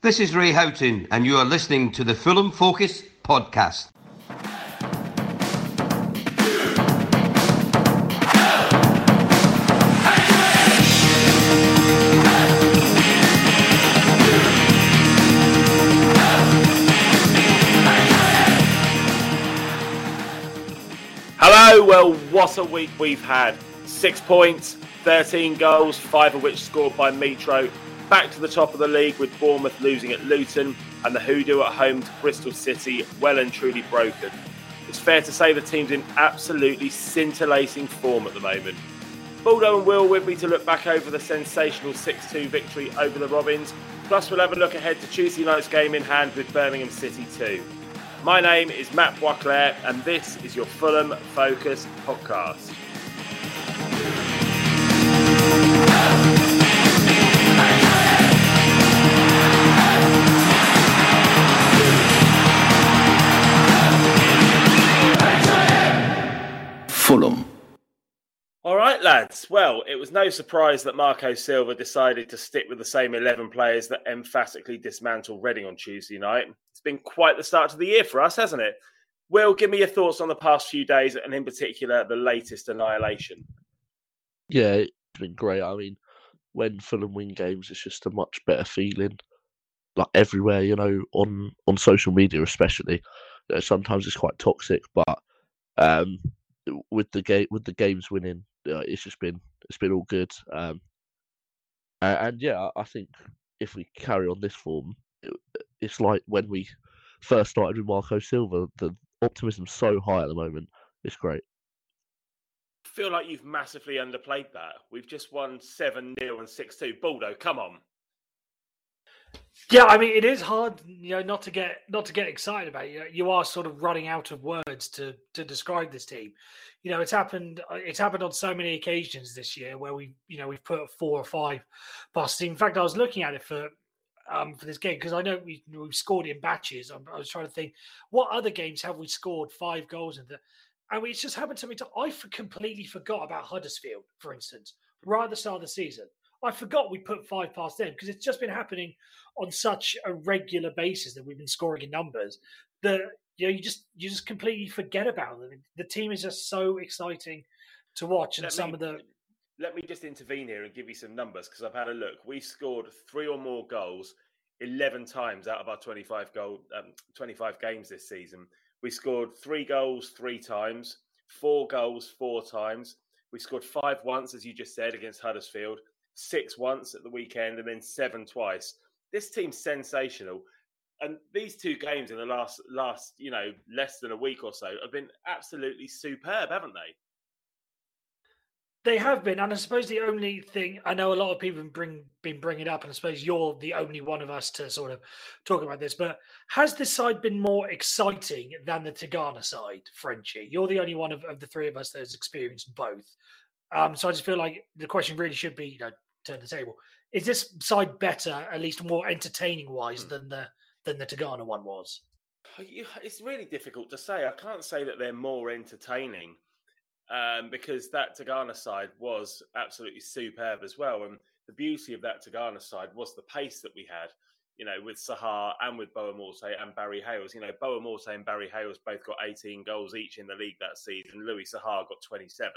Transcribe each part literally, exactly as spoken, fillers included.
This is Ray Houghton, and you are listening to the Fulham Focus Podcast. Hello, well, what a week we've had. Six points, thirteen goals, five of which scored by Metro. Back to the top of the league with Bournemouth losing at Luton and the hoodoo at home to Bristol City well and truly broken. It's fair to say the team's in absolutely scintillating form at the moment. Baldo and Will with me to look back over the sensational six two victory over the Robins. Plus we'll have a look ahead to Tuesday night's game in hand with Birmingham City too. My name is Matt Boisclare and this is your Fulham Focus Podcast. Fulham. All right, lads. Well, it was no surprise that Marco Silva decided to stick with the same eleven players that emphatically dismantled Reading on Tuesday night. It's been quite the start to the year for us, hasn't it? Will, give me your thoughts on the past few days and in particular, the latest annihilation. Yeah, it's been great. I mean, when Fulham win games, it's just a much better feeling. Like everywhere, you know, on, on social media especially. You know, sometimes it's quite toxic, but... Um, With the game, with the games winning, it's just been it's been all good. Um, and, and yeah, I think if we carry on this form, it, it's like when we first started with Marco Silva. The optimism's so high at the moment; it's great. I feel like you've massively underplayed that. We've just won seven nil and six two. Baldo, come on. Yeah, I mean, it is hard, you know, not to get not to get excited about it. You know, you are sort of running out of words to to describe this team. You know, it's happened. It's happened on so many occasions this year where we, you know, we've put four or five past the team. In fact, I was looking at it for um, for this game because I know we we've scored in batches. I, I was trying to think what other games have we scored five goals in. The, and it's just happened to me. To, I completely forgot about Huddersfield, for instance, right at the start of the season. I forgot we put five past them because it's just been happening on such a regular basis that we've been scoring in numbers that you know you just you just completely forget about them. The team is just so exciting to watch, and let some me, of the. Let me just intervene here and give you some numbers because I've had a look. We've scored three or more goals eleven times out of our twenty-five goal um, twenty-five games this season. We scored three goals three times, four goals four times. We scored five once, as you just said, against Huddersfield. Six once at the weekend and then seven twice. This team's sensational. And these two games in the last, last, you know, less than a week or so have been absolutely superb, haven't they? They have been. And I suppose the only thing, I know a lot of people have been, been bringing up, and I suppose you're the only one of us to sort of talk about this, but has this side been more exciting than the Tigana side, Frenchie? You're the only one of, of the three of us that has experienced both. Um, so I just feel like the question really should be, you know, turn the table. Is this side better, at least more entertaining wise, mm. than the than the Tigana one was? It's really difficult to say. I can't say that they're more entertaining um, because that Tigana side was absolutely superb as well. And the beauty of that Tigana side was the pace that we had, you know, with Sahar and with Boamorte and Barry Hales. You know, Boamorte and Barry Hales both got eighteen goals each in the league that season. Louis Saha got twenty-seven.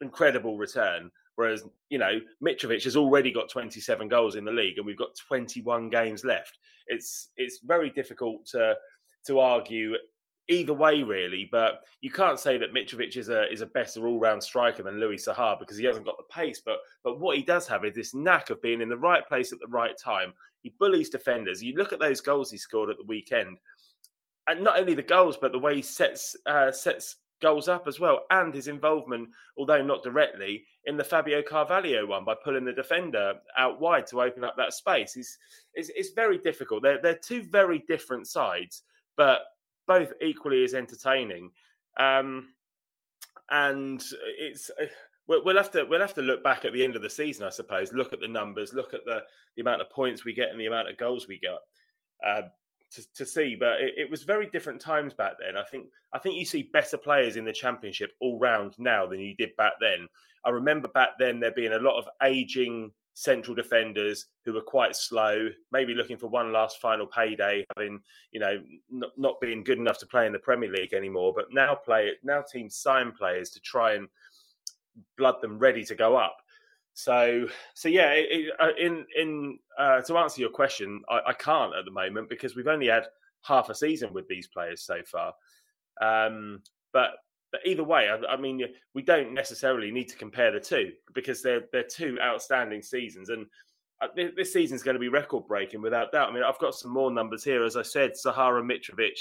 Incredible return, whereas, you know, Mitrovic has already got twenty-seven goals in the league and we've got twenty-one games left. It's it's very difficult to to argue either way, really, but you can't say that Mitrovic is a is a better all-round striker than Louis Saha because he hasn't got the pace, but but what he does have is this knack of being in the right place at the right time. He bullies defenders. You look at those goals he scored at the weekend, and not only the goals, but the way he sets uh, sets goals up as well, and his involvement, although not directly, in the Fabio Carvalho one by pulling the defender out wide to open up that space. It's, it's, it's very difficult. They're, they're two very different sides, but both equally as entertaining. Um, and it's we'll, we'll have to we'll have to look back at the end of the season, I suppose. Look at the numbers, look at the, the amount of points we get and the amount of goals we get. Uh, To, to see, but it, it was very different times back then. I think I think you see better players in the Championship all round now than you did back then. I remember back then there being a lot of ageing central defenders who were quite slow, maybe looking for one last final payday, having, you know, not, not being good enough to play in the Premier League anymore. But now play now teams sign players to try and blood them ready to go up. So, so yeah, it, in in uh, to answer your question, I, I can't at the moment because we've only had half a season with these players so far. Um, but but either way, I, I mean, we don't necessarily need to compare the two because they're they're two outstanding seasons, and this season's going to be record breaking without doubt. I mean, I've got some more numbers here. As I said, Sahar and Mitrovic,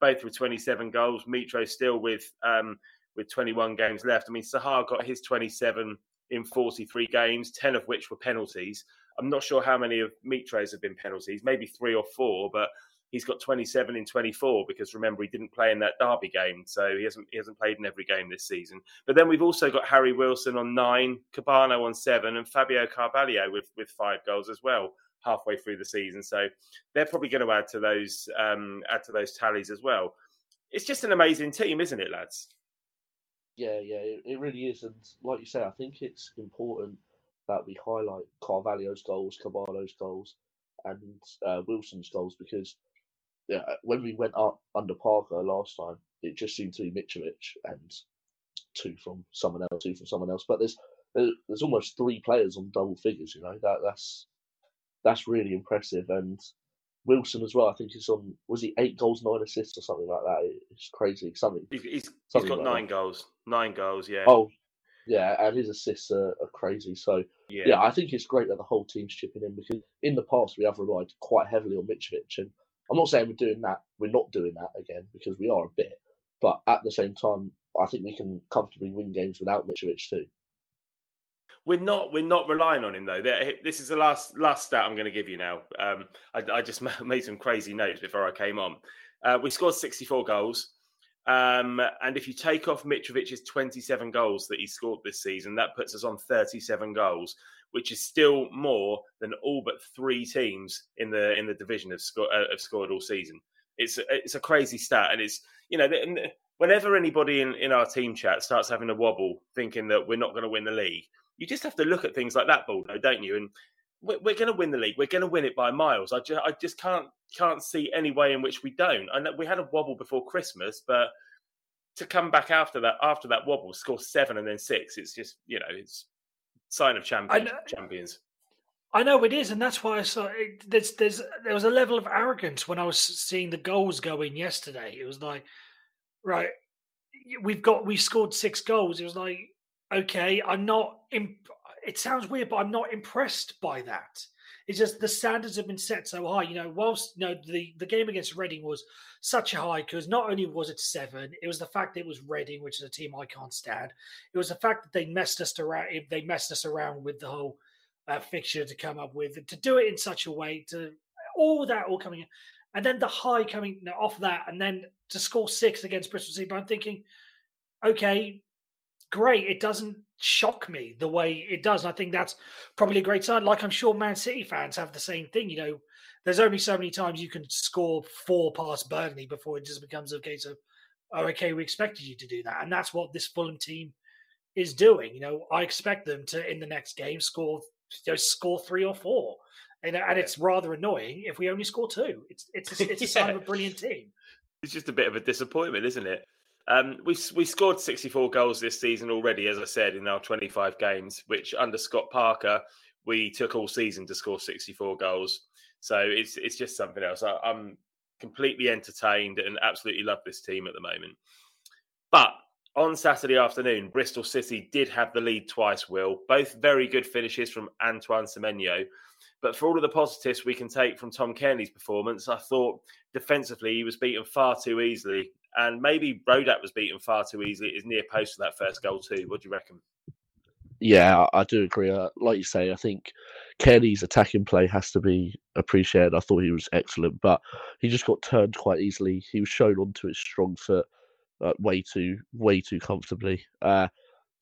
both with twenty-seven goals. Metro still with um, with twenty-one games left. I mean, Sahar got his twenty-seven in forty-three games, ten of which were penalties. I'm not sure how many of Mitro's have been penalties, maybe three or four, but he's got twenty-seven in twenty-four because, remember, he didn't play in that Derby game, so he hasn't he hasn't played in every game this season. But then we've also got Harry Wilson on nine, Kebano on seven, and Fabio Carvalho with, with five goals as well halfway through the season. So they're probably going to add to those um, add to those tallies as well. It's just an amazing team, isn't it, lads? Yeah, yeah, it, it really is. And like you say, I think it's important that we highlight Carvalho's goals, Caballo's goals, and uh, Wilson's goals because yeah, when we went up under Parker last time, it just seemed to be Mitrovic and two from someone else, two from someone else. But there's there's almost three players on double figures, you know. That that's that's really impressive. And Wilson as well, I think he's on, was he eight goals, nine assists or something like that? It's crazy. Something He's, he's, something he's got like nine that. goals. Nine goals, yeah. Oh, yeah, and his assists are, are crazy. So, yeah. yeah, I think it's great that the whole team's chipping in because in the past we have relied quite heavily on Mitrovic. And I'm not saying we're doing that. We're not doing that again because we are a bit. But at the same time, I think we can comfortably win games without Mitrovic too. We're not we're not relying on him, though. This is the last last stat I'm going to give you now. Um, I, I just made some crazy notes before I came on. Uh, we scored sixty-four goals. Um, and if you take off Mitrovic's twenty-seven goals that he scored this season, that puts us on thirty-seven goals, which is still more than all but three teams in the in the division have, sco- uh, have scored all season. It's, it's a crazy stat. And it's, you know, whenever anybody in, in our team chat starts having a wobble thinking that we're not going to win the league, you just have to look at things like that, Baldo, don't you? And we're, we're going to win the league. We're going to win it by miles. I just, I just can't can't see any way in which we don't. I know we had a wobble before Christmas, but to come back after that, after that wobble, score seven and then six, it's just, you know, it's sign of champions. I know, champions. I know it is, and that's why I saw it, there's, there's there was a level of arrogance when I was seeing the goals go in yesterday. It was like, right, we've got we scored six goals. It was like, okay, I'm not, imp- it sounds weird, but I'm not impressed by that. It's just the standards have been set so high. You know, whilst, you know, the, the game against Reading was such a high because not only was it seven, it was the fact that it was Reading, which is a team I can't stand. It was the fact that they messed us around, they messed us around with the whole uh, fixture to come up with, to do it in such a way, to all that all coming in. And then the high coming off that, and then to score six against Bristol City. But I'm thinking, okay, great, it doesn't shock me the way it does. And I think that's probably a great sign. Like, I'm sure Man City fans have the same thing. You know, there's only so many times you can score four past Burnley before it just becomes a case of, oh, okay, we expected you to do that. And that's what this Fulham team is doing. You know, I expect them to, in the next game, score you know, score three or four. And, and it's rather annoying if we only score two. It's, it's, a, it's a yeah. sign of a brilliant team. It's just a bit of a disappointment, isn't it? Um, we we scored sixty-four goals this season already, as I said, in our twenty-five games, which under Scott Parker, we took all season to score sixty-four goals. So it's it's just something else. I, I'm completely entertained and absolutely love this team at the moment. But on Saturday afternoon, Bristol City did have the lead twice, Will. Both very good finishes from Antoine Semenyo. But for all of the positives we can take from Tom Cairney's performance, I thought defensively he was beaten far too easily. And maybe Rodak was beaten far too easily. It's near post for that first goal too. What do you reckon? Yeah, I do agree. Like you say, I think Cairney's attacking play has to be appreciated. I thought he was excellent, but he just got turned quite easily. He was shown onto his strong foot uh, way too way too comfortably. Uh,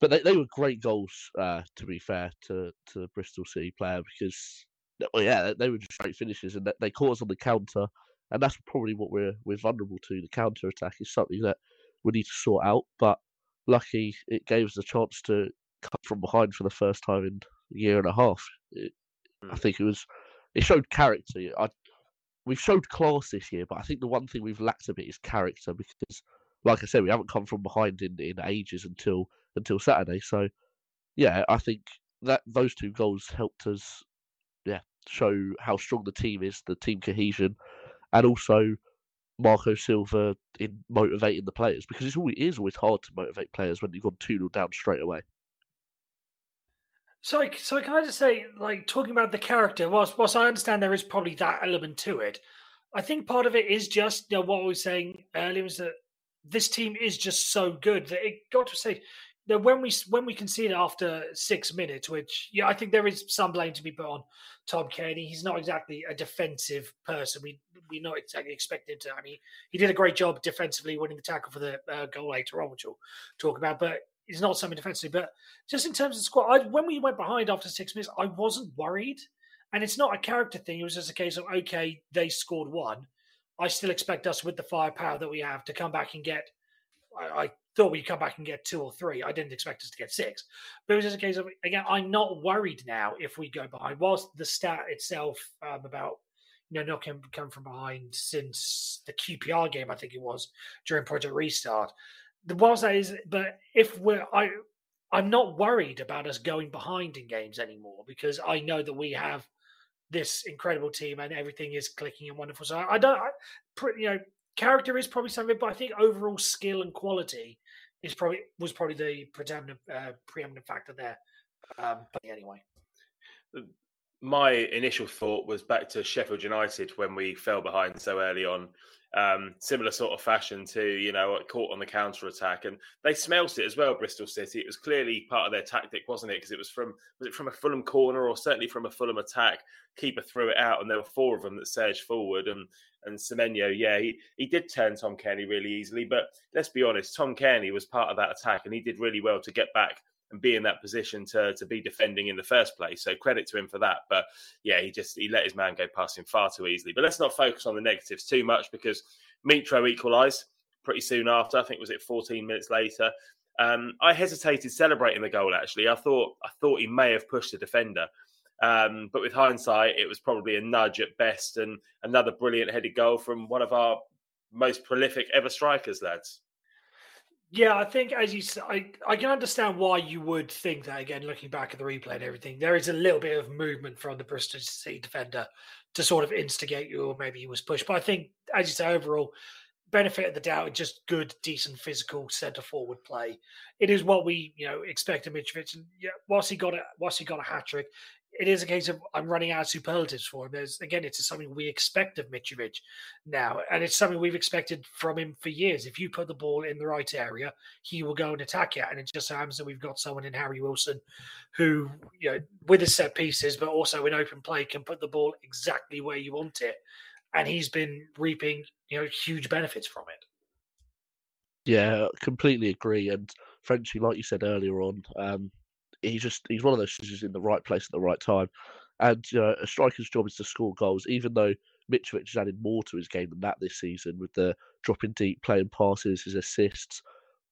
but they, they were great goals, uh, to be fair, to, to the Bristol City player because... Well, yeah, they were just great finishes, and they caught us on the counter, and that's probably what we're we're vulnerable to. The counter attack is something that we need to sort out. But lucky it gave us a chance to cut from behind for the first time in a year and a half. It, mm. I think it was. It showed character. I, we've showed class this year, but I think the one thing we've lacked a bit is character because, like I said, we haven't come from behind in, in ages until until Saturday. So, yeah, I think that those two goals helped us, yeah, show how strong the team is, the team cohesion, and also Marco Silva in motivating the players because it's always, it is always hard to motivate players when you've gone two nil down straight away. So, so can I just say, like, talking about the character, whilst, whilst I understand there is probably that element to it, I think part of it is just, you know, what I was saying earlier was that this team is just so good that it got to say that when we when we concede after six minutes, which, yeah, I think there is some blame to be put on Tom Cairney. He's not exactly a defensive person. We we're not exactly expecting him to. I mean, he did a great job defensively, winning the tackle for the uh, goal later on, which we'll talk about, but it's not something defensive, but just in terms of the squad, I, when we went behind after six minutes, I wasn't worried. And it's not a character thing. It was just a case of, okay, they scored one. I still expect us with the firepower that we have to come back and get, I, I thought we'd come back and get two or three. I didn't expect us to get six. But it was just a case of, again, I'm not worried now if we go behind. Whilst the stat itself um, about, you know, not can come from behind since the Q P R game, I think it was, during Project Restart, whilst that is, but if we're, I, I'm not worried about us going behind in games anymore because I know that we have this incredible team and everything is clicking and wonderful. So I don't, I, you know, character is probably something, but I think overall skill and quality is probably was probably the predominant uh, preeminent factor there. Um, but anyway, my initial thought was back to Sheffield United when we fell behind so early on. Um, similar sort of fashion to, you know, caught on the counter-attack. And they smelt it as well, Bristol City. It was clearly part of their tactic, wasn't it? Because it was from, was it from a Fulham corner or certainly from a Fulham attack? Keeper threw it out and there were four of them that surged forward. And and Semenyo, yeah, he, he did turn Tom Cairney really easily. But let's be honest, Tom Cairney was part of that attack and he did really well to get back and be in that position to to be defending in the first place. So credit to him for that. But yeah, he just he let his man go past him far too easily. But let's not focus on the negatives too much because Metro equalised pretty soon after. I think was it fourteen minutes later. Um, I hesitated celebrating the goal actually. I thought I thought he may have pushed the defender. Um, but with hindsight, it was probably a nudge at best and another brilliant headed goal from one of our most prolific ever strikers, lads. Yeah, I think as you say, I, I can understand why you would think that again, looking back at the replay and everything, there is a little bit of movement from the Bristol City defender to sort of instigate you, or maybe he was pushed. But I think, as you say, overall, benefit of the doubt, just good, decent physical centre-forward play. It is what we, you know, expect of Mitrovic. And yeah, whilst he got a, whilst he got a hat-trick, it is a case of I'm running out of superlatives for him. There's, again, it's something we expect of Mitrovic now, and it's something we've expected from him for years. If you put the ball in the right area, he will go and attack it. And it just happens that we've got someone in Harry Wilson who, you know, with his set pieces, but also in open play, can put the ball exactly where you want it. And he's been reaping, you know, huge benefits from it. Yeah, completely agree. And Frenchie, like you said earlier on, um, He just he's one of those who's in the right place at the right time. And you know, a striker's job is to score goals, even though Mitrovic has added more to his game than that this season with the dropping deep, playing passes, his assists.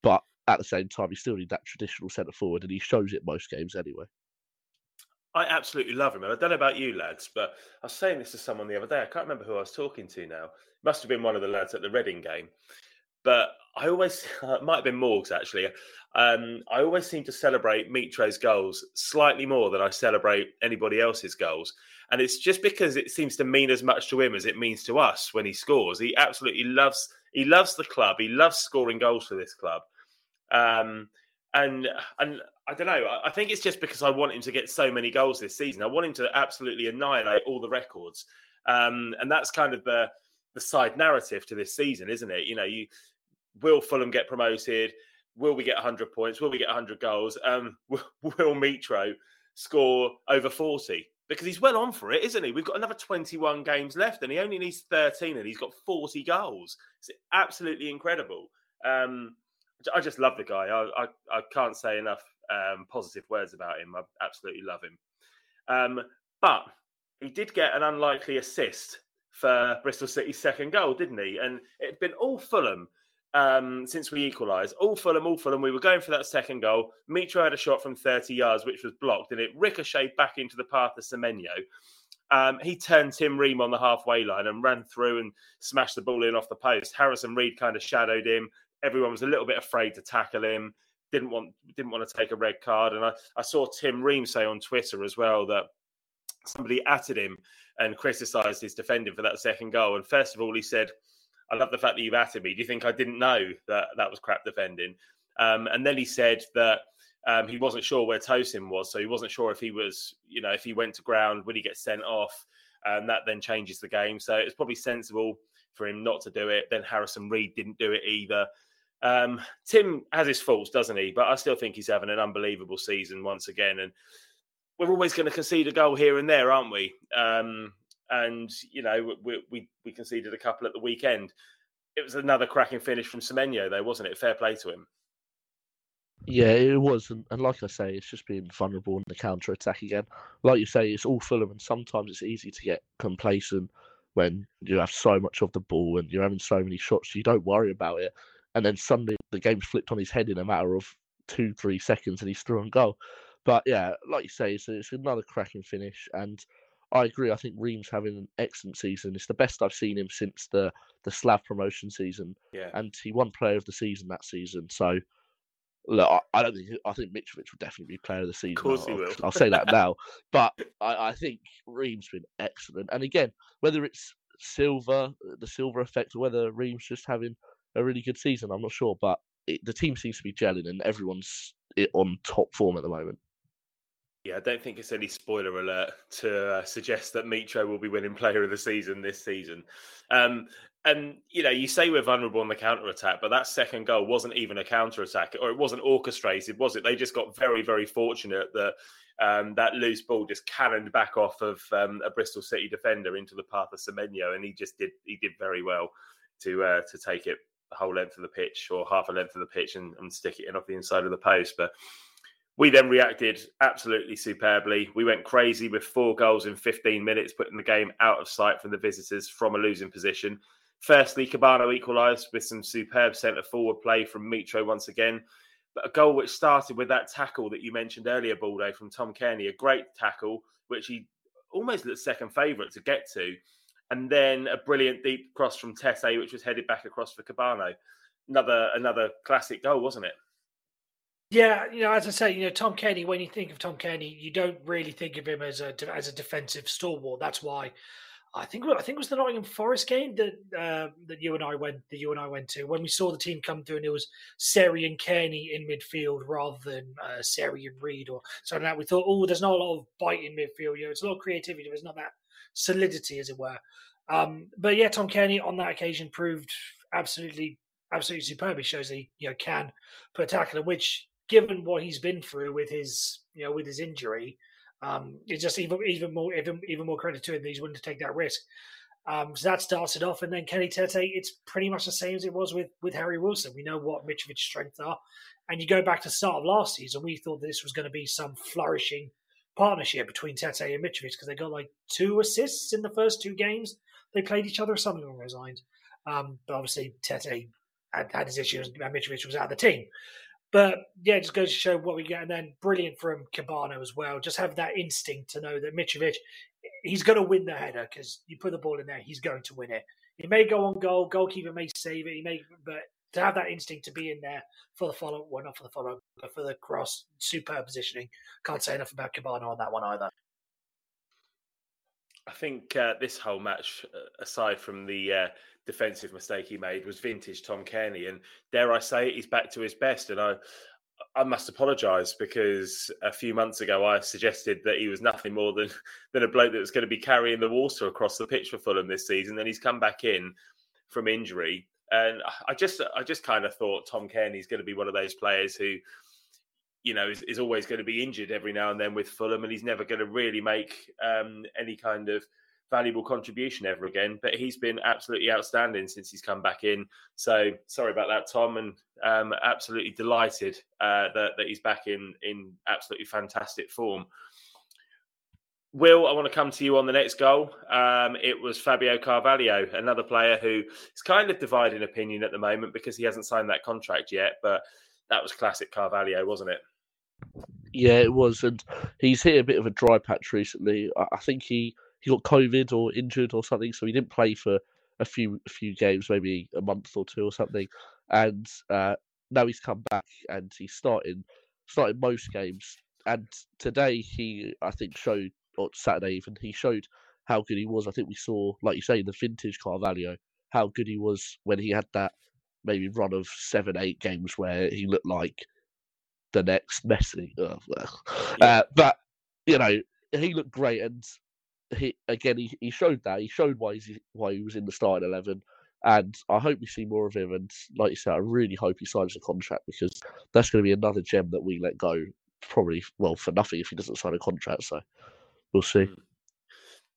But at the same time, he still needs that traditional centre-forward, and he shows it most games anyway. I absolutely love him. And I don't know about you lads, but I was saying this to someone the other day. I can't remember who I was talking to now. It must have been one of the lads at the Reading game. But I always, it might have been Morgs actually, um, I always seem to celebrate Mitro's goals slightly more than I celebrate anybody else's goals. And it's just because it seems to mean as much to him as it means to us when he scores. He absolutely loves, he loves the club. He loves scoring goals for this club. Um, and and I don't know, I think it's just because I want him to get so many goals this season. I want him to absolutely annihilate all the records. Um, and that's kind of the, the side narrative to this season, isn't it? You know, you... Will Fulham get promoted? Will we get one hundred points? Will we get one hundred goals? Um, will, will Metro score over forty? Because he's well on for it, isn't he? We've got another twenty-one games left and he only needs thirteen and he's got forty goals. It's absolutely incredible. Um, I just love the guy. I, I, I can't say enough um, positive words about him. I absolutely love him. Um, but he did get an unlikely assist for Bristol City's second goal, didn't he? And it'd been all Fulham. um, since we equalised. All Fulham, all Fulham. We were going for that second goal. Metro had a shot from thirty yards, which was blocked, and it ricocheted back into the path of Semenyo. Um, he turned Tim Ream on the halfway line and ran through and smashed the ball in off the post. Harrison Reed kind of shadowed him. Everyone was a little bit afraid to tackle him. Didn't want, didn't want to take a red card. And I, I saw Tim Ream say on Twitter as well that somebody atted him and criticised his defending for that second goal. And first of all, he said, I love the fact that you've atted me. Do you think I didn't know that that was crap defending? Um, and then he said that um, he wasn't sure where Tosin was. So he wasn't sure if he was, you know, if he went to ground, would he get sent off? And that then changes the game. So it's probably sensible for him not to do it. Then Harrison Reed didn't do it either. Um, Tim has his faults, doesn't he? But I still think he's having an unbelievable season once again. And we're always going to concede a goal here and there, aren't we? Um, and, you know, we, we we conceded a couple at the weekend. It was another cracking finish from Semenyo, though, wasn't it? Fair play to him. Yeah, it was. And, and like I say, it's just being vulnerable in the counter-attack again. Like you say, it's all Fulham, and sometimes it's easy to get complacent when you have so much of the ball and you're having so many shots, you don't worry about it. And then suddenly the game's flipped on his head in a matter of two, three seconds and he's through on goal. But yeah, like you say, it's, it's another cracking finish. And I agree. I think Ream's having an excellent season. It's the best I've seen him since the, the Slav promotion season. Yeah. And he won player of the season that season. So look, I, I don't think, I think Mitrovic will definitely be player of the season. Of course he will. I'll say that now. But I, I think Ream's been excellent. And again, whether it's Silva, the Silva effect, or whether Ream's just having a really good season, I'm not sure, but it, the team seems to be gelling and everyone's on top form at the moment. Yeah, I don't think it's any spoiler alert to uh, suggest that Mitro will be winning player of the season this season. Um, and, you know, you say we're vulnerable on the counter-attack, but that second goal wasn't even a counter-attack, or it wasn't orchestrated, was it? They just got very, very fortunate that um, that loose ball just cannoned back off of um, a Bristol City defender into the path of Semenyo, and he just did he did very well to uh, to take it the whole length of the pitch, or half a length of the pitch, and, and stick it in off the inside of the post. But we then reacted absolutely superbly. We went crazy with four goals in fifteen minutes, putting the game out of sight from the visitors from a losing position. Firstly, Kebano equalised with some superb centre-forward play from Mitro once again. But a goal which started with that tackle that you mentioned earlier, Baldo, from Tom Cairney, a great tackle, which he almost looked second favourite to get to. And then a brilliant deep cross from Tete, which was headed back across for Kebano. Another another classic goal, wasn't it? Yeah, you know, as I say, you know, Tom Cairney, when you think of Tom Cairney, you don't really think of him as a as a defensive stalwart. That's why I think I think it was the Nottingham Forest game that uh, that you and I went that you and I went to, when we saw the team come through and it was Seri and Cairney in midfield rather than uh, Seri and Reed or something like that. We thought, oh, there's not a lot of bite in midfield. You know, it's a lot of creativity. There's not that solidity, as it were. Um, but yeah, Tom Cairney on that occasion proved absolutely, absolutely superb. He shows that he, you know, can put a tackle, which, given what he's been through with his, you know, with his injury, um, it's just even even more even, even more credit to him that he's willing to take that risk. Um, so that started off, and then Kenny Tete, it's pretty much the same as it was with with Harry Wilson. We know what Mitrovic's strengths are, and you go back to the start of last season, we thought that this was going to be some flourishing partnership between Tete and Mitrovic, because they got like two assists in the first two games they played each other, or something along those lines. Um, but obviously Tete had, had his issues and Mitrovic was out of the team. But yeah, it just goes to show what we get. And then brilliant from Kebano as well. Just have that instinct to know that Mitrovic, he's going to win the header, because you put the ball in there, he's going to win it. He may go on goal, goalkeeper may save it, he may, but to have that instinct to be in there for the follow-up, well, not for the follow-up, but for the cross, superb positioning. Can't say enough about Kebano on that one either. I think uh, this whole match, aside from the uh, defensive mistake he made, was vintage Tom Cairney. And dare I say it, he's back to his best. And I I must apologise, because a few months ago I suggested that he was nothing more than, than a bloke that was going to be carrying the water across the pitch for Fulham this season. And he's come back in from injury. And I just, I just kind of thought Tom Cairney's going to be one of those players who, you know, is, is always going to be injured every now and then with Fulham, and he's never going to really make um, any kind of valuable contribution ever again. But he's been absolutely outstanding since he's come back in. So sorry about that, Tom, and um, absolutely delighted uh, that that he's back in in absolutely fantastic form. Will, I want to come to you on the next goal. Um, it was Fabio Carvalho, another player who is kind of dividing opinion at the moment because he hasn't signed that contract yet. But that was classic Carvalho, wasn't it? Yeah, it was. And he's hit a bit of a dry patch recently. I think he, he got COVID or injured or something, so he didn't play for a few a few games, maybe a month or two or something. And uh, now he's come back and he's starting, starting most games. And today he, I think, showed... or Saturday even, he showed how good he was. I think we saw, like you say, the vintage Carvalho, how good he was when he had that maybe run of seven, eight games where he looked like the next Messi. Uh, yeah. But, you know, he looked great. And, he again, he, he showed that. He showed why, he's, why he was in the starting eleven. And I hope we see more of him. And, like you said, I really hope he signs a contract because that's going to be another gem that we let go, probably, well, for nothing if he doesn't sign a contract. So... we'll see.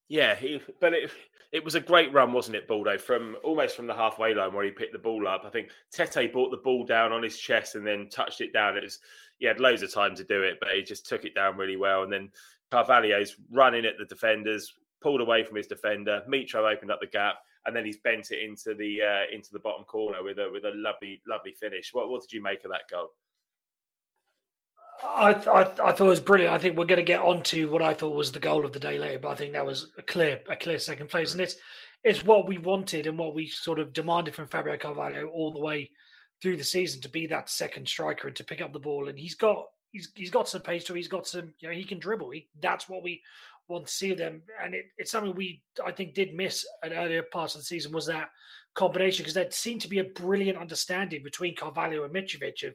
Yeah, he, but it it was a great run, wasn't it, Baldo? From almost from the halfway line where he picked the ball up. I think Tete brought the ball down on his chest and then touched it down. It was he had loads of time to do it, but he just took it down really well. And then Carvalho's running at the defenders, pulled away from his defender. Mitro opened up the gap, and then he's bent it into the uh, into the bottom corner with a with a lovely lovely finish. What what did you make of that goal? I, I I thought it was brilliant. I think we're going to get on to what I thought was the goal of the day later, but I think that was a clear a clear second place. And it's, it's what we wanted and what we sort of demanded from Fabio Carvalho all the way through the season, to be that second striker and to pick up the ball. And he's got he's he's got some pace to it. He's got some, you know, he can dribble. He, that's what we want to see of them. And it, it's something we, I think, did miss at earlier parts of the season, was that combination, because there seemed to be a brilliant understanding between Carvalho and Mitrovic of,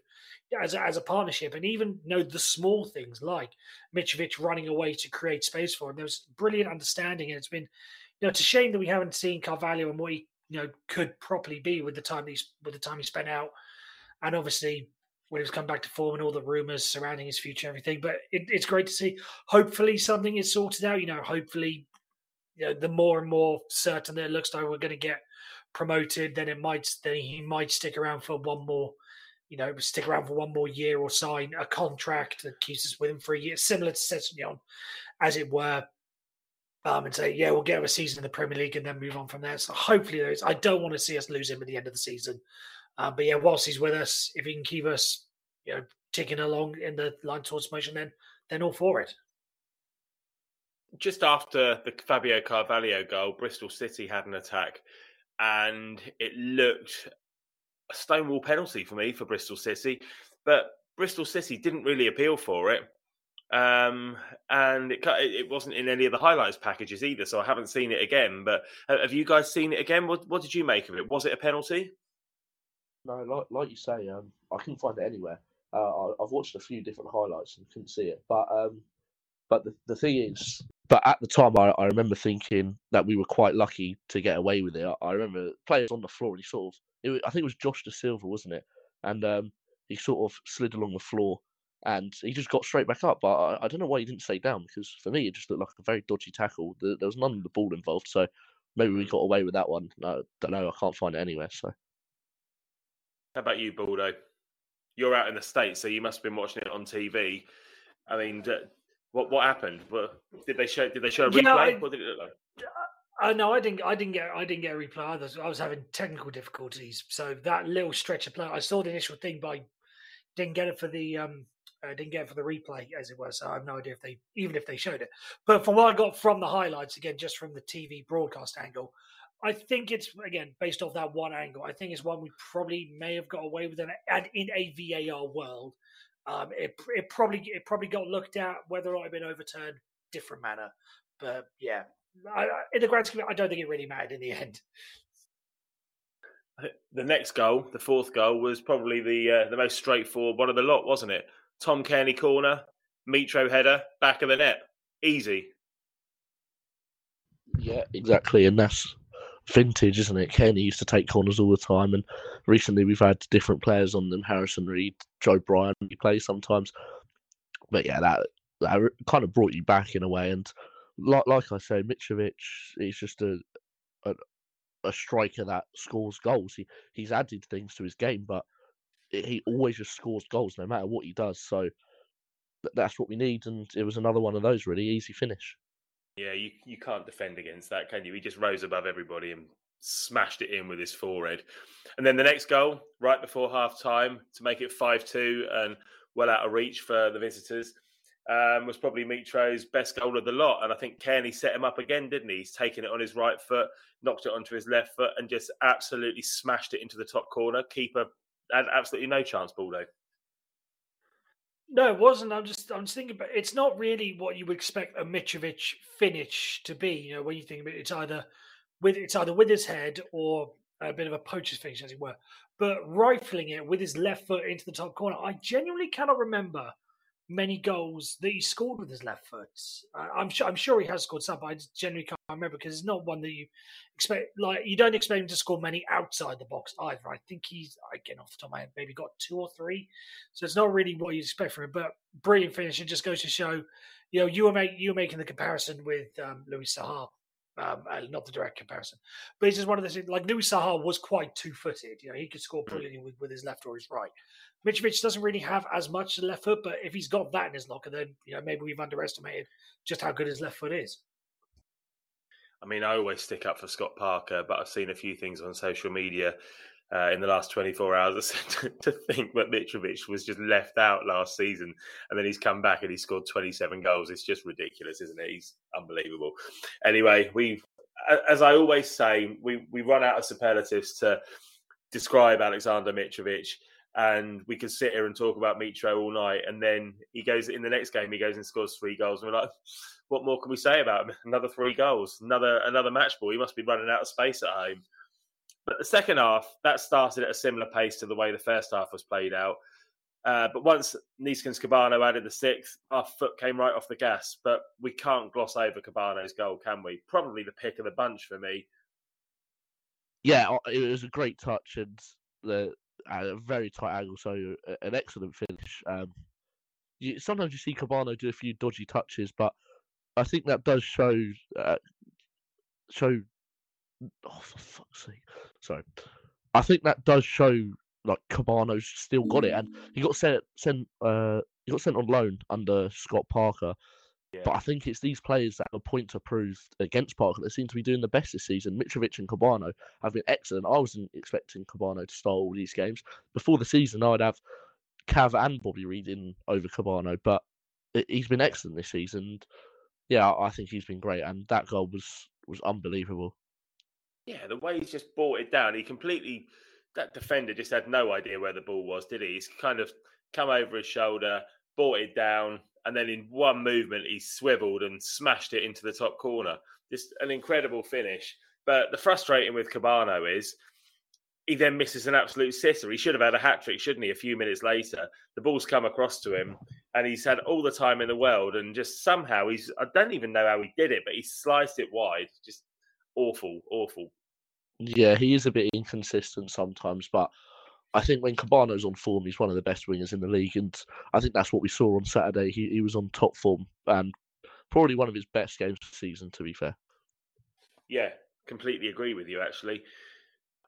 as, a, as a partnership, and even you know the small things like Mitrovic running away to create space for him. There was brilliant understanding, and it's been, you know, it's a shame that we haven't seen Carvalho and what he, you know, could properly be with the time he's with the time he spent out, and obviously when he's come back to form and all the rumours surrounding his future and everything. But it, it's great to see. Hopefully something is sorted out. You know, hopefully, you know, the more and more certain that it looks like we're going to get promoted, then it might then he might stick around for one more, you know, stick around for one more year or sign a contract that keeps us with him for a year, similar to Sessegnon, as it were, um, and say, yeah, we'll get him a season in the Premier League and then move on from there. So hopefully, there is. I don't want to see us lose him at the end of the season. Uh, but yeah, whilst he's with us, if he can keep us, you know, ticking along in the line towards promotion, then then all for it. Just after the Fabio Carvalho goal, Bristol City had an attack. And it looked a stonewall penalty for me for Bristol City. But Bristol City didn't really appeal for it. Um, and it it wasn't in any of the highlights packages either, so I haven't seen it again. But have you guys seen it again? What, what did you make of it? Was it a penalty? No, like, like you say, um, I couldn't find it anywhere. Uh, I, I've watched a few different highlights and couldn't see it. But um, but the, the thing is... But at the time, I, I remember thinking that we were quite lucky to get away with it. I, I remember players on the floor, and he sort of, it, I think it was Josh Da Silva, wasn't it? And um, he sort of slid along the floor, and he just got straight back up. But I, I don't know why he didn't stay down, because for me, it just looked like a very dodgy tackle. There, there was none of the ball involved, so maybe we got away with that one. I don't know, I can't find it anywhere. So, how about you, Baldo? You're out in the States, so you must have been watching it on T V. I mean... D- What what happened? Did they show? Did they show a replay? Yeah, I, what did it look like? I, I no, I didn't. I didn't get. I didn't get a replay either. I was having technical difficulties, so that little stretch of play, I saw the initial thing, but I didn't get it for the um, I didn't get it for the replay, as it were. So I have no idea if they even if they showed it. But from what I got from the highlights, again, just from the T V broadcast angle, I think it's again based off that one angle. I think it's one we probably may have got away with, and in a V A R world. Um, it it probably it probably got looked at, whether or not it had been overturned, different manner. But yeah, I, I, in the grand scheme, I don't think it really mattered in the end. The next goal, the fourth goal, was probably the uh, the most straightforward one of the lot, wasn't it? Tom Cairney corner, Mitro header, back of the net, easy. Yeah, exactly, and that's vintage, isn't it? Cairney used to take corners all the time, and recently we've had different players on them. Harrison Reed, Joe Bryan, he plays sometimes. But yeah, that, that kind of brought you back in a way. And like like I say, Mitrovic is just a, a a striker that scores goals. He he's added things to his game, but he always just scores goals no matter what he does. So that's what we need, and it was another one of those really easy finish. Yeah, you, you can't defend against that, can you? He just rose above everybody and smashed it in with his forehead. And then the next goal, right before half-time, to make it five two and well out of reach for the visitors, um, was probably Mitro's best goal of the lot. And I think Cairney set him up again, didn't he? He's taken it on his right foot, knocked it onto his left foot and just absolutely smashed it into the top corner. Keeper had absolutely no chance, Baldo. No, it wasn't. I'm just, I'm just thinking about it. It's not really what you would expect a Mitrovic finish to be. You know, when you think about it, it's either with it's either with his head or a bit of a poacher's finish, as it were. But rifling it with his left foot into the top corner, I genuinely cannot remember many goals that he scored with his left foot. I'm sure, I'm sure he has scored some, but I just generally can't remember because it's not one that you expect. Like, you don't expect him to score many outside the box either. I think he's, again, off the top of my head, maybe got two or three. So it's not really what you expect from him. But brilliant finish. It just goes to show, you know, you were, make, you were making the comparison with um, Louis Saha. Um, not the direct comparison, but it's just one of those things. Like, Louis Saha was quite two-footed. You know, he could score brilliantly with, with his left or his right. Mitrovic doesn't really have as much left foot, but if he's got that in his locker, then, you know, maybe we've underestimated just how good his left foot is. I mean, I always stick up for Scott Parker, but I've seen a few things on social media uh, in the last twenty-four hours to, to think that Mitrovic was just left out last season, and then he's come back and he scored twenty-seven goals. It's just ridiculous, isn't it? He's unbelievable. Anyway, we, as I always say, we, we run out of superlatives to describe Alexander Mitrovic, and we could sit here and talk about Mitro all night, and then he goes in the next game, he goes and scores three goals, and we're like, what more can we say about him? Another three goals, another another match ball. He must be running out of space at home. But the second half, that started at a similar pace to the way the first half was played out. Uh, but once Niskan's Kebano added the sixth, our foot came right off the gas. But we can't gloss over Cabano's goal, can we? Probably the pick of the bunch for me. Yeah, it was a great touch and the a very tight angle, so an excellent finish. Um, you, sometimes you see Kebano do a few dodgy touches, but I think that does show. Uh, show. Oh, for fuck's sake! Sorry, I think that does show, like, Cabano's still got it, and he got sent sent. Uh, he got sent on loan under Scott Parker, yeah. But I think it's these players that are point to prove against Parker that seem to be doing the best this season. Mitrovic and Kebano have been excellent. I wasn't expecting Kebano to start all these games before the season. I'd have Cav and Bobby Reid in over Kebano, but he's been excellent this season. Yeah, I think he's been great, and that goal was, was unbelievable. Yeah, the way he's just brought it down, he completely... That defender just had no idea where the ball was, did he? He's kind of come over his shoulder, brought it down, and then in one movement, he swiveled and smashed it into the top corner. Just an incredible finish. But the frustrating with Kebano is he then misses an absolute sitter. He should have had a hat-trick, shouldn't he, a few minutes later. The ball's come across to him, and he's had all the time in the world, and just somehow he's... I don't even know how he did it, but he sliced it wide. Just awful, awful. Yeah, he is a bit inconsistent sometimes, but I think when Cabano's on form, he's one of the best wingers in the league, and I think that's what we saw on Saturday. He, he was on top form, and probably one of his best games of the season, to be fair. Yeah, completely agree with you, actually.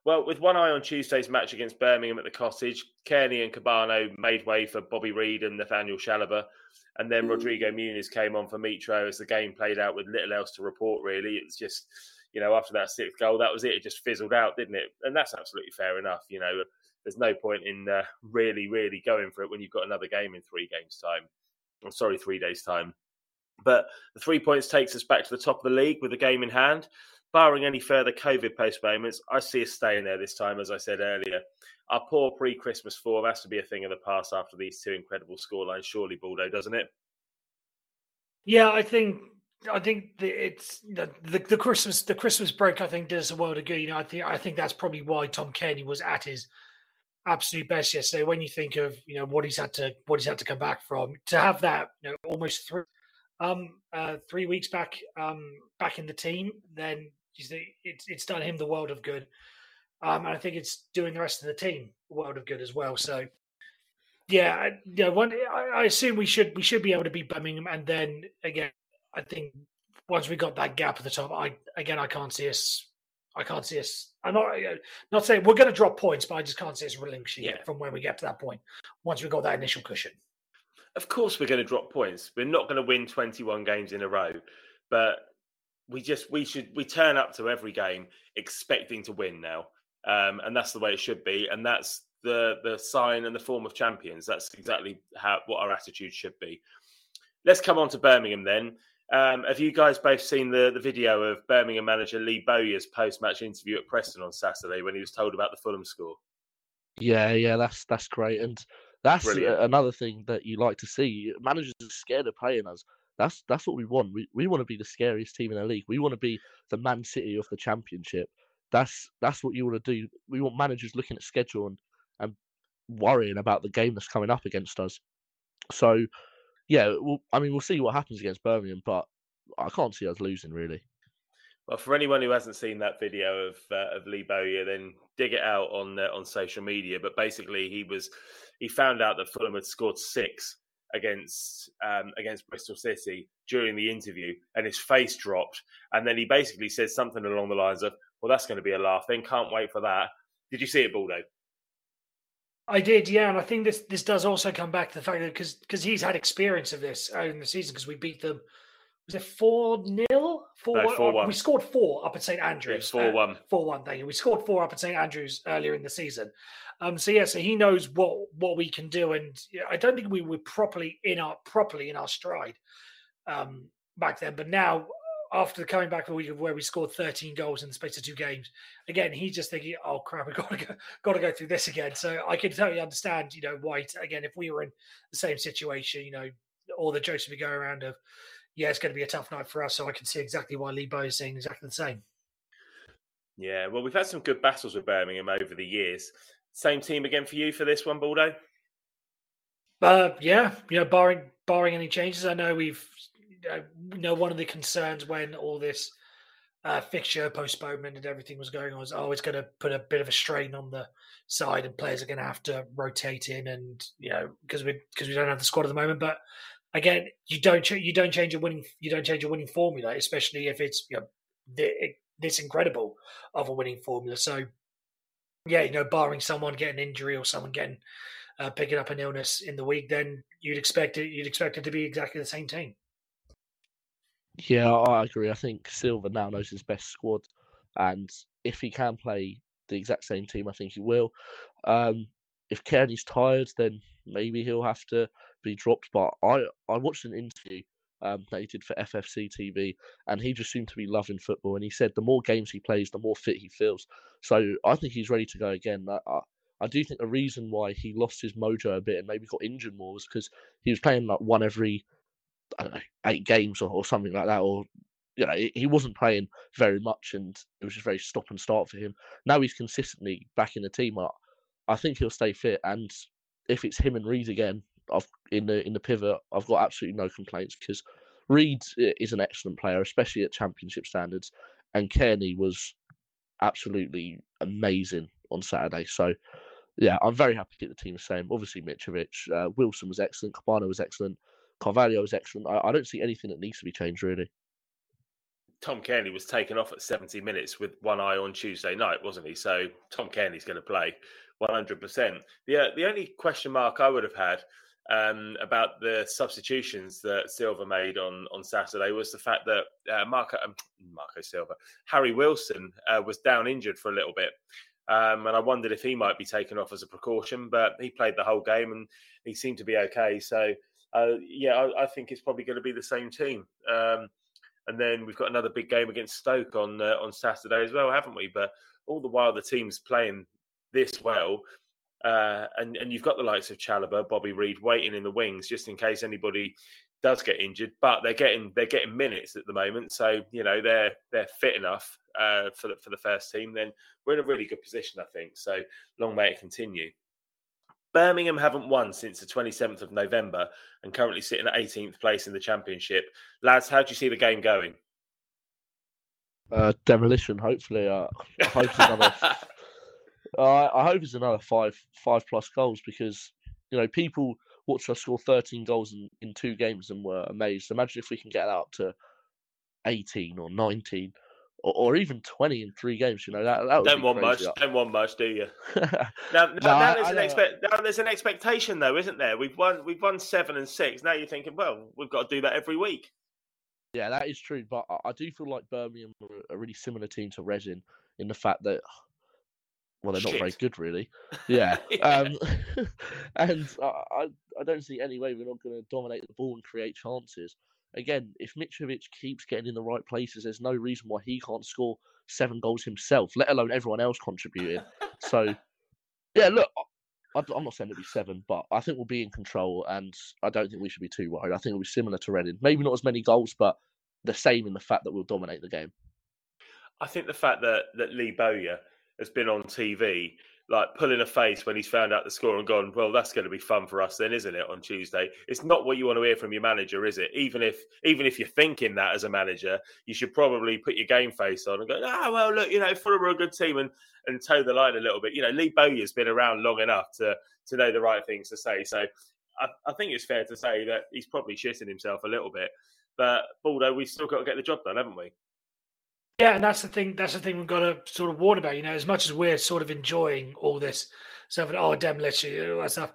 Well, with one eye on Tuesday's match against Birmingham at the Cottage, Cairney and Kebano made way for Bobby Reid and Nathaniel Chalobah, and then Rodrigo Muniz came on for Mitro as the game played out with little else to report, really. It's just, you know, after that sixth goal, that was it. It just fizzled out, didn't it? And that's absolutely fair enough. You know, there's no point in uh, really, really going for it when you've got another game in three games' time. I'm sorry, three days' time. But the three points takes us back to the top of the league with the game in hand. Barring any further COVID postponements, I see us staying there this time, as I said earlier. Our poor pre-Christmas form has to be a thing of the past after these two incredible scorelines, surely, Baldo, doesn't it? Yeah, I think I think it's the, the the Christmas the Christmas break. I think did us a world of good. You know, I think I think that's probably why Tom Cairney was at his absolute best yesterday. When you think of, you know, what he's had to what he's had to come back from, to have that, you know, almost three um uh, three weeks back um back in the team, then. It's it's done him the world of good, um, and I think it's doing the rest of the team the world of good as well. So, yeah, yeah. One, I assume we should we should be able to beat Birmingham, and then again, I think once we got that gap at the top, I again I can't see us. I can't see us. I'm not not saying we're going to drop points, but I just can't see us relinquishing yeah. it from when we get to that point. Once we got that initial cushion, of course we're going to drop points. We're not going to win twenty-one games in a row, but we just we should we turn up to every game expecting to win now, um, and that's the way it should be, and that's the the sign and the form of champions. That's exactly how what our attitude should be. Let's come on to Birmingham then. Um, have you guys both seen the, the video of Birmingham manager Lee Bowyer's post-match interview at Preston on Saturday when he was told about the Fulham score? Yeah, yeah, that's that's great. And that's Brilliant. Another thing that you like to see. Managers are scared of playing us. That's that's what we want. We we want to be the scariest team in the league. We want to be the Man City of the Championship. That's that's what you want to do. We want managers looking at schedule and, and worrying about the game that's coming up against us. So... Yeah, well, I mean, we'll see what happens against Birmingham, but I can't see us losing, really. Well, for anyone who hasn't seen that video of uh, of Lee Bowyer, then dig it out on uh, on social media. But basically, he was he found out that Fulham had scored six against um, against Bristol City during the interview, and his face dropped. And then he basically said something along the lines of, "Well, that's going to be a laugh. Then can't wait for that." Did you see it, Baldo? I did, yeah, and I think this this does also come back to the fact that because he's had experience of this out in the season because we beat them, was it four nil? four one. We scored four up at Saint Andrews. four one. four one, thank you. We scored four up at Saint Andrews earlier in the season. Um, so, yeah, so he knows what, what we can do, and I don't think we were properly in our properly in our stride um, back then, but now... After coming back where we scored thirteen goals in the space of two games, again he's just thinking, "Oh crap, we've got to go, got to go through this again." So I can totally understand, you know, why. Again, if we were in the same situation, you know, all the jokes would go around of, "Yeah, it's going to be a tough night for us." So I can see exactly why Lee Bowyer is saying exactly the same. Yeah, well, we've had some good battles with Birmingham over the years. Same team again for you for this one, Baldo? Uh, yeah, you know, barring barring any changes, I know we've. You know, one of the concerns when all this uh, fixture postponement and everything was going on was, oh, it's going to put a bit of a strain on the side and players are going to have to rotate in and, you know, because we because we don't have the squad at the moment. But again, you don't you don't change your winning you don't change your winning formula, especially if it's, you know, this incredible of a winning formula. So yeah, you know, barring someone getting injury or someone getting uh, picking up an illness in the week, then you'd expect it you'd expect it to be exactly the same team. Yeah, I agree. I think Silva now knows his best squad, and if he can play the exact same team, I think he will. Um, if Cairney's tired, then maybe he'll have to be dropped. But I, I watched an interview um, that he did for F F C T V, and he just seemed to be loving football. And he said the more games he plays, the more fit he feels. So I think he's ready to go again. I, I, I do think the reason why he lost his mojo a bit and maybe got injured more was because he was playing like one every... I don't know, eight games or, or something like that, or, you know, he wasn't playing very much and it was just very stop and start for him. Now he's consistently back in the team. I, I think he'll stay fit, and if it's him and Reed again I've, in the in the pivot, I've got absolutely no complaints because Reed is an excellent player, especially at championship standards, and Cairney was absolutely amazing on Saturday. So, yeah, I'm very happy to get the team the same. Obviously, Mitrovic, uh, Wilson was excellent, Kebano was excellent, Carvalho is excellent. I, I don't see anything that needs to be changed, really. Tom Cairney was taken off at seventy minutes with one eye on Tuesday night, wasn't he? So Tom Cairney's going to play one hundred percent. The, the only question mark I would have had um, about the substitutions that Silva made on, on Saturday was the fact that uh, Marco, um, Marco Silva, Harry Wilson uh, was down injured for a little bit. Um, and I wondered if he might be taken off as a precaution, but he played the whole game and he seemed to be okay. So... Uh, yeah, I, I think it's probably going to be the same team. Um, and then we've got another big game against Stoke on uh, on Saturday as well, haven't we? But all the while the team's playing this well, uh, and, and you've got the likes of Chalobah, Bobby Reid waiting in the wings just in case anybody does get injured. But they're getting they're getting minutes at the moment, so you know they're they're fit enough uh, for the, for the first team. Then we're in a really good position, I think. So long may it continue. Birmingham haven't won since the twenty-seventh of November and currently sitting at eighteenth place in the Championship. Lads, how do you see the game going? Uh, demolition, hopefully. Uh, I, hope it's another, uh, I hope it's another five five plus goals because, you know, people watched us score thirteen goals in, in two games and were amazed. Imagine if we can get that up to eighteen or nineteen or, or even twenty in three games. You know, that, that would Don't be want crazy much. Up. Don't want much, do you? Now, now, no, now, there's I, I an expect, now there's an expectation, though, isn't there? We've won, we've won seven and six. Now you're thinking, well, we've got to do that every week. Yeah, that is true. But I do feel like Birmingham are a really similar team to Reading in the fact that, well, they're Shit. not very good, really. Yeah. yeah. Um, and I, I don't see any way we're not going to dominate the ball and create chances. Again, if Mitrovic keeps getting in the right places, there's no reason why he can't score seven goals himself, let alone everyone else contributing. So, yeah, look, I'm not saying it'll be seven, but I think we'll be in control, and I don't think we should be too worried. I think it'll be similar to Reading. Maybe not as many goals, but the same in the fact that we'll dominate the game. I think the fact that, that Lee Bowyer has been on T V, like pulling a face when he's found out the score and gone, well, that's going to be fun for us then, isn't it, on Tuesday? It's not what you want to hear from your manager, is it? Even if even if you're thinking that as a manager, you should probably put your game face on and go, ah, oh, well, look, you know, Fulham are a good team and, and toe the line a little bit. You know, Lee Bowyer's been around long enough to, to know the right things to say. So I, I think it's fair to say that he's probably shitting himself a little bit. But, Baldo, we've still got to get the job done, haven't we? Yeah, and that's the thing. That's the thing we've got to sort of warn about. You know, as much as we're sort of enjoying all this stuff and oh, demolition, all that stuff,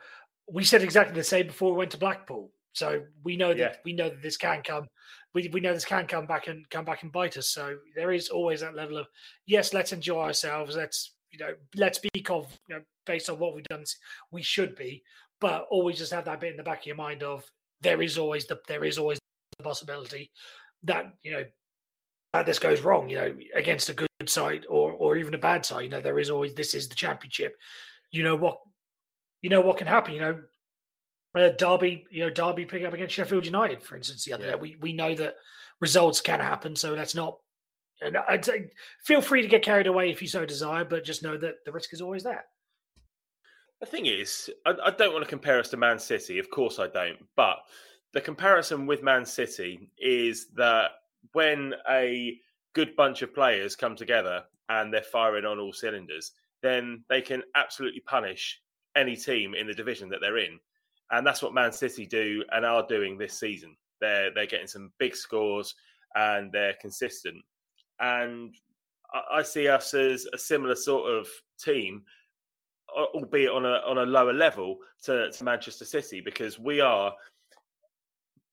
we said exactly the same before we went to Blackpool. So we know that yeah. we know that this can come. We we know this can come back and come back and bite us. So there is always that level of yes, let's enjoy ourselves. Let's you know, let's be confident, you know, based on what we've done. We should be, but always just have that bit in the back of your mind of there is always the there is always the possibility that you know. Uh, this goes wrong, you know, against a good side or or even a bad side. You know, there is always this is the championship. You know what, you know what can happen. You know, uh, Derby, you know, Derby pick up against Sheffield United, for instance, the other yeah. day. We we know that results can happen, so that's not. And I'd say feel free to get carried away if you so desire, but just know that the risk is always there. The thing is, I, I don't want to compare us to Man City. Of course, I don't. But the comparison with Man City is that. When a good bunch of players come together and they're firing on all cylinders, then they can absolutely punish any team in the division that they're in. And that's what Man City do and are doing this season. They're they're getting some big scores and they're consistent. And I see us as a similar sort of team, albeit on a on a lower level to, to Manchester City, because we are...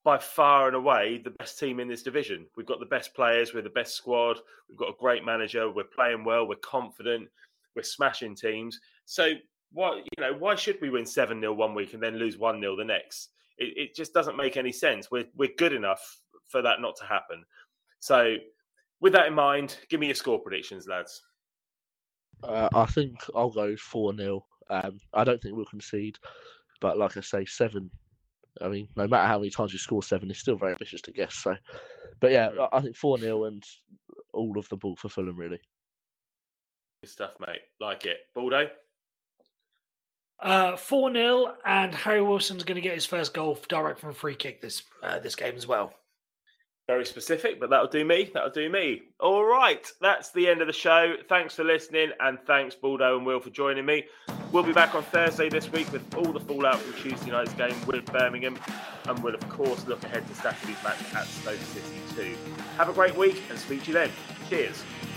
by far and away, the best team in this division. We've got the best players. We're the best squad. We've got a great manager. We're playing well. We're confident. We're smashing teams. So why, you know, why should we win seven nil one week and then lose one nil the next? It, it just doesn't make any sense. We're we're good enough for that not to happen. So with that in mind, give me your score predictions, lads. Uh, I think I'll go four nil. Um, I don't think we'll concede. But like I say, seven I mean, no matter how many times you score seven, it's still very ambitious to guess. So, but yeah, I think four nil and all of the ball for Fulham, really. Good stuff, mate. Like it. Baldo? Uh, four nil and Harry Wilson's going to get his first goal direct from a free kick this uh, this game as well. Very specific, but that'll do me. That'll do me. All right. That's the end of the show. Thanks for listening and thanks, Baldo and Will, for joining me. We'll be back on Thursday this week with all the fallout from Tuesday night's game with Birmingham and we'll, of course, look ahead to Saturday's match at Stoke City too. Have a great week and speak to you then. Cheers.